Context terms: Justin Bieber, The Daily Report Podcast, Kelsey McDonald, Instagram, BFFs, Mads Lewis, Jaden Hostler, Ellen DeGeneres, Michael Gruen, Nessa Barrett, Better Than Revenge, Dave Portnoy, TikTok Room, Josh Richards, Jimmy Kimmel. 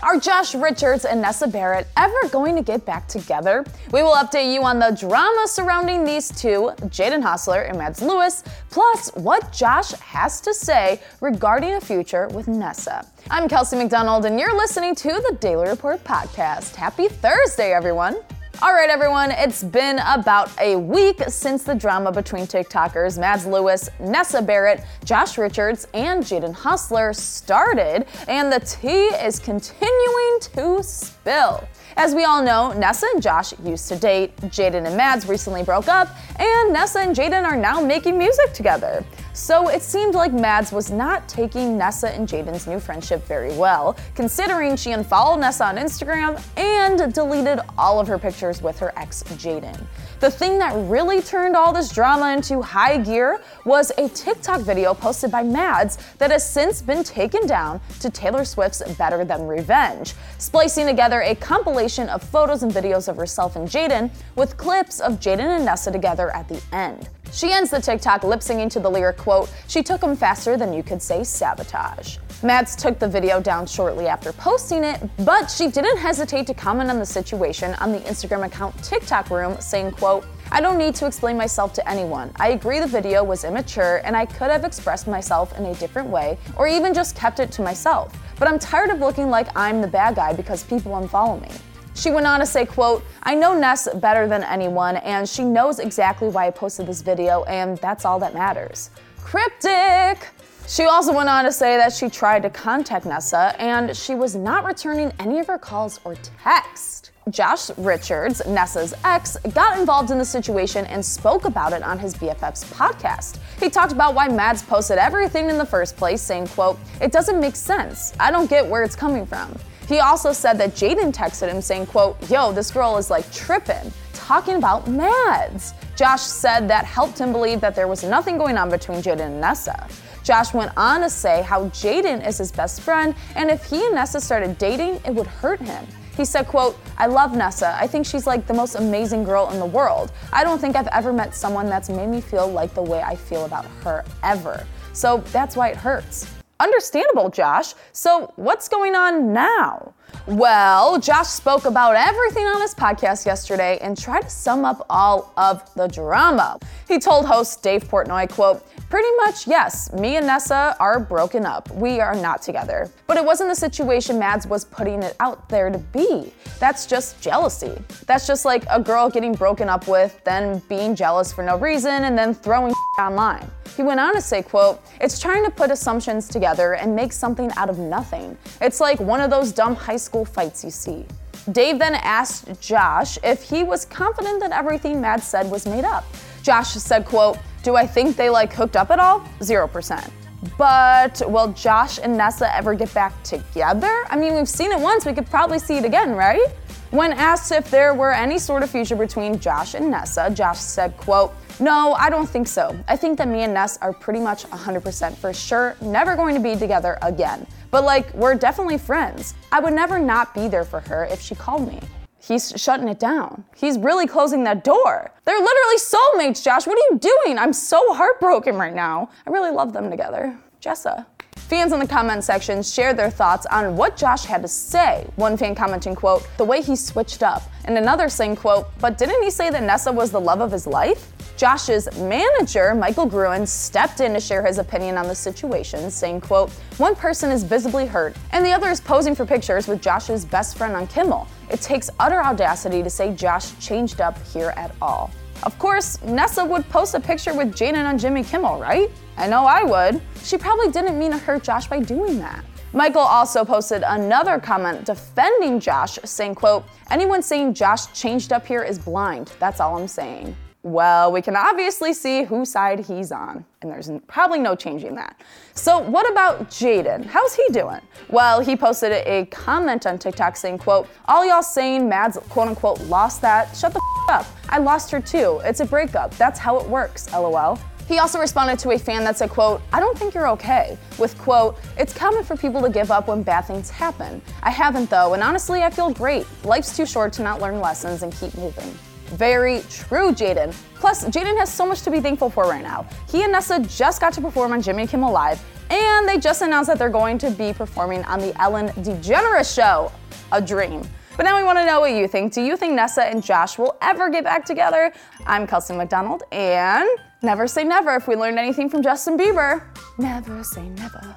Are Josh Richards and Nessa Barrett ever going to get back together? We will update you on the drama surrounding these two, Jaden Hostler and Mads Lewis, plus what Josh has to say regarding a future with Nessa. I'm Kelsey McDonald, and you're listening to The Daily Report Podcast. Happy Thursday, everyone. All right, everyone, it's been about a week since the drama between TikTokers Mads Lewis, Nessa Barrett, Josh Richards, and Jaden Hostler started, and the tea is continuing to spill. As we all know, Nessa and Josh used to date, Jaden and Mads recently broke up, and Nessa and Jaden are now making music together. So it seemed like Mads was not taking Nessa and Jaden's new friendship very well, considering she unfollowed Nessa on Instagram and deleted all of her pictures with her ex, Jaden. The thing that really turned all this drama into high gear was a TikTok video posted by Mads that has since been taken down to Taylor Swift's Better Than Revenge, splicing together a compilation of photos and videos of herself and Jaden with clips of Jaden and Nessa together at the end. She ends the TikTok lip-syncing to the lyric, quote, "She took him faster than you could say sabotage." Mads took the video down shortly after posting it, but she didn't hesitate to comment on the situation on the Instagram account TikTok Room, saying, quote, "I don't need to explain myself to anyone. I agree the video was immature and I could have expressed myself in a different way or even just kept it to myself. But I'm tired of looking like I'm the bad guy because people unfollow me." She went on to say, quote, "I know Ness better than anyone and she knows exactly why I posted this video and that's all that matters." Cryptic! She also went on to say that she tried to contact Nessa and she was not returning any of her calls or texts. Josh Richards, Nessa's ex, got involved in the situation and spoke about it on his BFFs podcast. He talked about why Mads posted everything in the first place, saying, quote, "It doesn't make sense. I don't get where it's coming from." He also said that Jaden texted him saying, quote, "Yo, this girl is like tripping," talking about Mads. Josh said that helped him believe that there was nothing going on between Jaden and Nessa. Josh went on to say how Jaden is his best friend, and if he and Nessa started dating, it would hurt him. He said, quote, "I love Nessa. I think she's like the most amazing girl in the world. I don't think I've ever met someone that's made me feel like the way I feel about her ever. So that's why it hurts." Understandable, Josh. So what's going on now? Well, Josh spoke about everything on his podcast yesterday and tried to sum up all of the drama. He told host Dave Portnoy, quote, "Pretty much, yes, me and Nessa are broken up. We are not together. But it wasn't the situation Mads was putting it out there to be. That's just jealousy. That's just like a girl getting broken up with, then being jealous for no reason, and then throwing online." He went on to say, quote, "It's trying to put assumptions together and make something out of nothing. It's like one of those dumb high school fights you see." Dave then asked Josh if he was confident that everything Mads said was made up. Josh said, quote, "Do I think they like hooked up at all? 0%. But will Josh and Nessa ever get back together? I mean, we've seen it once, we could probably see it again, right?" When asked if there were any sort of future between Josh and Nessa, Josh said, quote, "No, I don't think so. I think that me and Ness are pretty much 100% for sure, never going to be together again. But like, we're definitely friends. I would never not be there for her if she called me." He's shutting it down. He's really closing that door. They're literally soulmates, Josh. What are you doing? I'm so heartbroken right now. I really love them together. Jessa. Fans in the comment section shared their thoughts on what Josh had to say. One fan commenting, quote, "The way he switched up," and another saying, quote, "But didn't he say that Nessa was the love of his life?" Josh's manager, Michael Gruen, stepped in to share his opinion on the situation, saying, quote, "One person is visibly hurt, and the other is posing for pictures with Josh's best friend on Kimmel. It takes utter audacity to say Josh changed up here at all." Of course, Nessa would post a picture with Jaden on Jimmy Kimmel, right? I know I would. She probably didn't mean to hurt Josh by doing that. Michael also posted another comment defending Josh, saying, quote, "Anyone saying Josh changed up here is blind. That's all I'm saying." Well, we can obviously see whose side he's on, and there's probably no changing that. So what about Jaden? How's he doing? Well, he posted a comment on TikTok saying, quote, "All y'all saying Mads, quote unquote, lost that, shut the f up. I lost her too. It's a breakup. That's how it works, lol." He also responded to a fan that said, quote, "I don't think you're okay," with, quote, "It's common for people to give up when bad things happen. I haven't though, and honestly, I feel great. Life's too short to not learn lessons and keep moving." Very true, Jaden. Plus, Jaden has so much to be thankful for right now. He and Nessa just got to perform on Jimmy Kimmel Live, And they just announced that they're going to be performing on the Ellen DeGeneres show, a dream. But now we want to know what you think. Do you think Nessa and Josh will ever get back together? I'm Kelsey McDonald, and never say never. If we learned anything from Justin Bieber, never say never.